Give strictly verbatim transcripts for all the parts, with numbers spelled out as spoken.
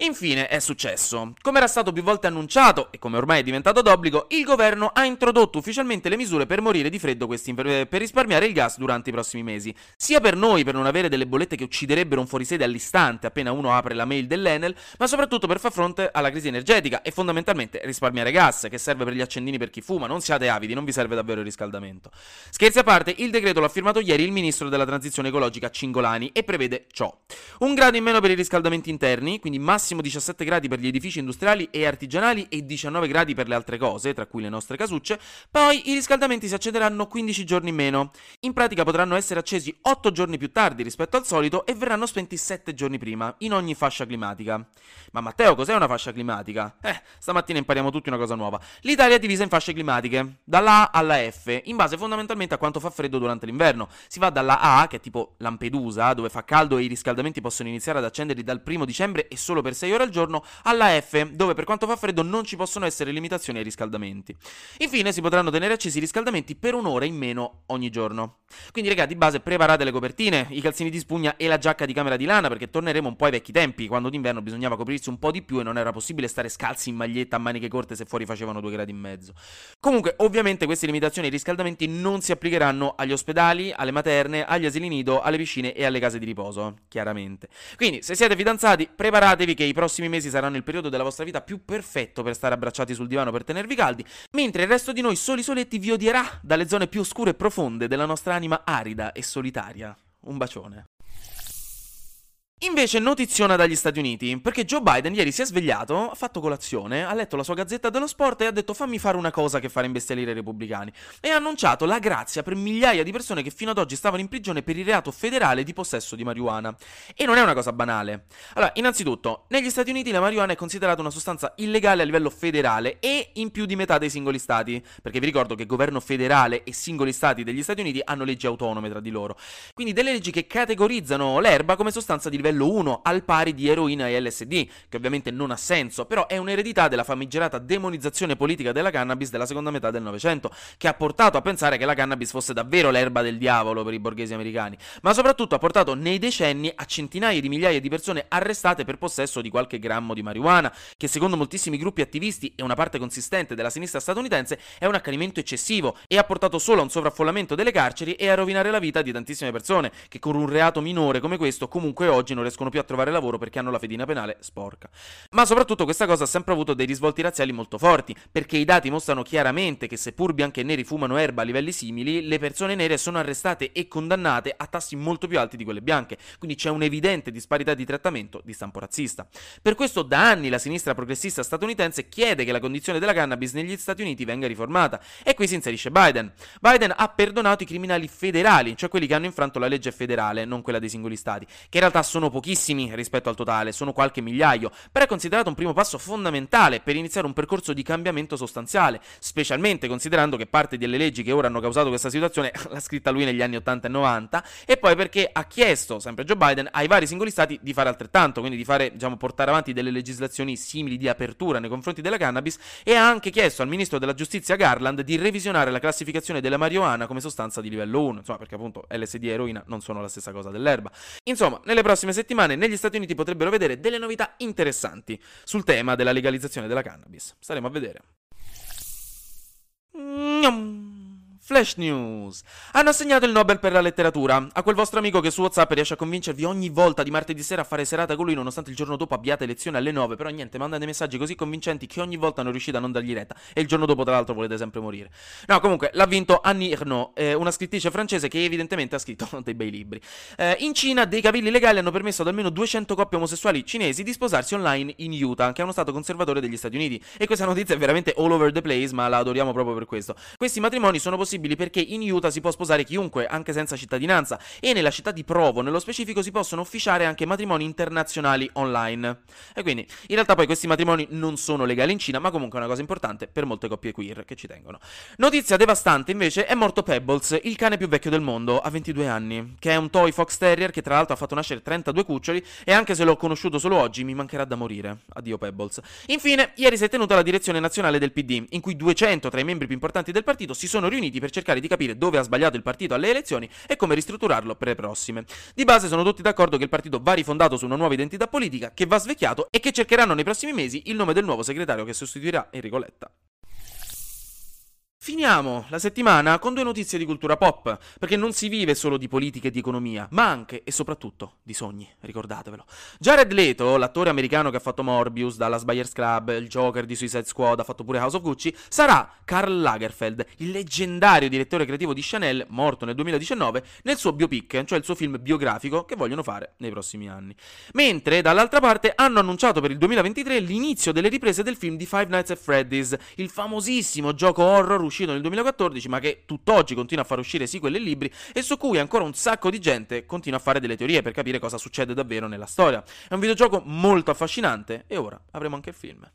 Infine è successo. Come era stato più volte annunciato e come ormai è diventato d'obbligo, il governo ha introdotto ufficialmente le misure per morire di freddo per risparmiare il gas durante i prossimi mesi, sia per noi per non avere delle bollette che ucciderebbero un fuorisede all'istante appena uno apre la mail dell'Enel, ma soprattutto per far fronte alla crisi energetica e fondamentalmente risparmiare gas, che serve per gli accendini per chi fuma. Non siate avidi, non vi serve davvero il riscaldamento. Scherzi a parte, il decreto l'ha firmato ieri il ministro della transizione ecologica Cingolani e prevede ciò: un grado in meno per i riscaldamenti interni, quindi massimo diciassette gradi per gli edifici industriali e artigianali e diciannove gradi per le altre cose, tra cui le nostre casucce. Poi i riscaldamenti si accenderanno quindici giorni in meno. In pratica potranno essere accesi otto giorni più tardi rispetto al solito e verranno spenti sette giorni prima, in ogni fascia climatica. Ma Matteo, cos'è una fascia climatica? Eh, stamattina impariamo tutti una cosa nuova. L'Italia è divisa in fasce climatiche, dalla A alla F, in base fondamentalmente a quanto fa freddo durante l'inverno. Si va dalla A, che è tipo Lampedusa, dove fa caldo e i riscaldamenti possono iniziare ad accenderli dal primo dicembre e solo per sei ore al giorno, alla F, dove per quanto fa freddo non ci possono essere limitazioni ai riscaldamenti. Infine si potranno tenere accesi i riscaldamenti per un'ora in meno ogni giorno. Quindi ragazzi, di base preparate le copertine, i calzini di spugna e la giacca di camera di lana, perché torneremo un po' ai vecchi tempi, quando d'inverno bisognava coprirsi un po' di più e non era possibile stare scalzi in maglietta a maniche corte se fuori facevano due gradi e mezzo. Comunque, ovviamente queste limitazioni ai riscaldamenti non si applicheranno agli ospedali, alle materne, agli asili nido, alle piscine e alle case di riposo, chiaramente. Quindi, se siete fidanzati, preparatevi che i prossimi mesi saranno il periodo della vostra vita più perfetto per stare abbracciati sul divano per tenervi caldi, mentre il resto di noi soli soletti vi odierà dalle zone più oscure e profonde della nostra anima arida e solitaria. Un bacione. Invece notiziona dagli Stati Uniti, perché Joe Biden ieri si è svegliato, ha fatto colazione, ha letto la sua gazzetta dello sport e ha detto: fammi fare una cosa che fare imbestialire i repubblicani, e ha annunciato la grazia per migliaia di persone che fino ad oggi stavano in prigione per il reato federale di possesso di marijuana. E non è una cosa banale. Allora, innanzitutto, negli Stati Uniti la marijuana è considerata una sostanza illegale a livello federale e in più di metà dei singoli stati, perché vi ricordo che governo federale e singoli stati degli Stati Uniti hanno leggi autonome tra di loro, quindi delle leggi che categorizzano l'erba come sostanza di livello uno, al pari di eroina e L S D, che ovviamente non ha senso, però è un'eredità della famigerata demonizzazione politica della cannabis della seconda metà del Novecento, che ha portato a pensare che la cannabis fosse davvero l'erba del diavolo per i borghesi americani, ma soprattutto ha portato nei decenni a centinaia di migliaia di persone arrestate per possesso di qualche grammo di marijuana, che secondo moltissimi gruppi attivisti e una parte consistente della sinistra statunitense è un accanimento eccessivo e ha portato solo a un sovraffollamento delle carceri e a rovinare la vita di tantissime persone, che con un reato minore come questo comunque oggi non riescono più a trovare lavoro perché hanno la fedina penale sporca. Ma soprattutto questa cosa ha sempre avuto dei risvolti razziali molto forti, perché i dati mostrano chiaramente che seppur bianchi e neri fumano erba a livelli simili, le persone nere sono arrestate e condannate a tassi molto più alti di quelle bianche, quindi c'è un'evidente disparità di trattamento di stampo razzista. Per questo da anni la sinistra progressista statunitense chiede che la condizione della cannabis negli Stati Uniti venga riformata, e qui si inserisce Biden. Biden ha perdonato i criminali federali, cioè quelli che hanno infranto la legge federale, non quella dei singoli stati, che in realtà sono pochissimi rispetto al totale, sono qualche migliaio, però è considerato un primo passo fondamentale per iniziare un percorso di cambiamento sostanziale, specialmente considerando che parte delle leggi che ora hanno causato questa situazione l'ha scritta lui negli anni ottanta e novanta, e poi perché ha chiesto, sempre Joe Biden, ai vari singoli stati di fare altrettanto, quindi di fare, diciamo, portare avanti delle legislazioni simili di apertura nei confronti della cannabis, e ha anche chiesto al ministro della giustizia Garland di revisionare la classificazione della marijuana come sostanza di livello uno, insomma, perché appunto L S D e eroina non sono la stessa cosa dell'erba. Insomma, nelle prossime settimane negli Stati Uniti potrebbero vedere delle novità interessanti sul tema della legalizzazione della cannabis. Staremo a vedere. Nom. Flash News. Hanno assegnato il Nobel per la letteratura a quel vostro amico che su WhatsApp riesce a convincervi ogni volta di martedì sera a fare serata con lui, nonostante il giorno dopo abbiate lezione alle nove. Però niente, manda dei messaggi così convincenti che ogni volta non riuscite a non dargli retta, e il giorno dopo tra l'altro volete sempre morire. No, comunque l'ha vinto Annie Ernaux, eh, una scrittrice francese che evidentemente ha scritto dei bei libri. eh, In Cina dei cavilli legali hanno permesso ad almeno duecento coppie omosessuali cinesi di sposarsi online in Utah, che è uno stato conservatore degli Stati Uniti, e questa notizia è veramente all over the place, ma la adoriamo proprio per questo. Questi matrimoni sono possibili possibili perché in Utah si può sposare chiunque, anche senza cittadinanza, e nella città di Provo, nello specifico, si possono officiare anche matrimoni internazionali online. E quindi, in realtà poi questi matrimoni non sono legali in Cina, ma comunque è una cosa importante per molte coppie queer che ci tengono. Notizia devastante, invece, è morto Pebbles, il cane più vecchio del mondo, a ventidue anni, che è un toy fox terrier che tra l'altro ha fatto nascere trentadue cuccioli e anche se l'ho conosciuto solo oggi mi mancherà da morire. Addio Pebbles. Infine, ieri si è tenuta la direzione nazionale del P D, in cui duecento tra i membri più importanti del partito si sono riuniti per cercare di capire dove ha sbagliato il partito alle elezioni e come ristrutturarlo per le prossime. Di base sono tutti d'accordo che il partito va rifondato su una nuova identità politica, che va svecchiato e che cercheranno nei prossimi mesi il nome del nuovo segretario che sostituirà Enrico Letta. Finiamo la settimana con due notizie di cultura pop, perché non si vive solo di politica e di economia, ma anche e soprattutto di sogni, ricordatevelo. Jared Leto, l'attore americano che ha fatto Morbius, Dallas Buyers Club, il Joker di Suicide Squad, ha fatto pure House of Gucci, sarà Karl Lagerfeld, il leggendario direttore creativo di Chanel, morto nel duemiladiciannove, nel suo biopic, cioè il suo film biografico che vogliono fare nei prossimi anni. Mentre, dall'altra parte, hanno annunciato per il duemilaventitré l'inizio delle riprese del film di Five Nights at Freddy's, il famosissimo gioco horror uscito nel duemilaquattordici, ma che tutt'oggi continua a far uscire sequel e libri e su cui ancora un sacco di gente continua a fare delle teorie per capire cosa succede davvero nella storia. È un videogioco molto affascinante e ora avremo anche il film.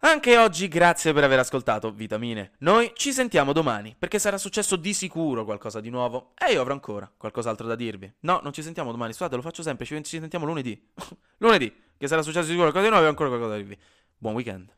Anche oggi grazie per aver ascoltato Vitamine. Noi ci sentiamo domani, perché sarà successo di sicuro qualcosa di nuovo e io avrò ancora qualcos'altro da dirvi. No, non ci sentiamo domani, scusate, lo faccio sempre, ci sentiamo lunedì. Lunedì, che sarà successo di sicuro qualcosa di nuovo e ancora qualcosa da dirvi. Buon weekend.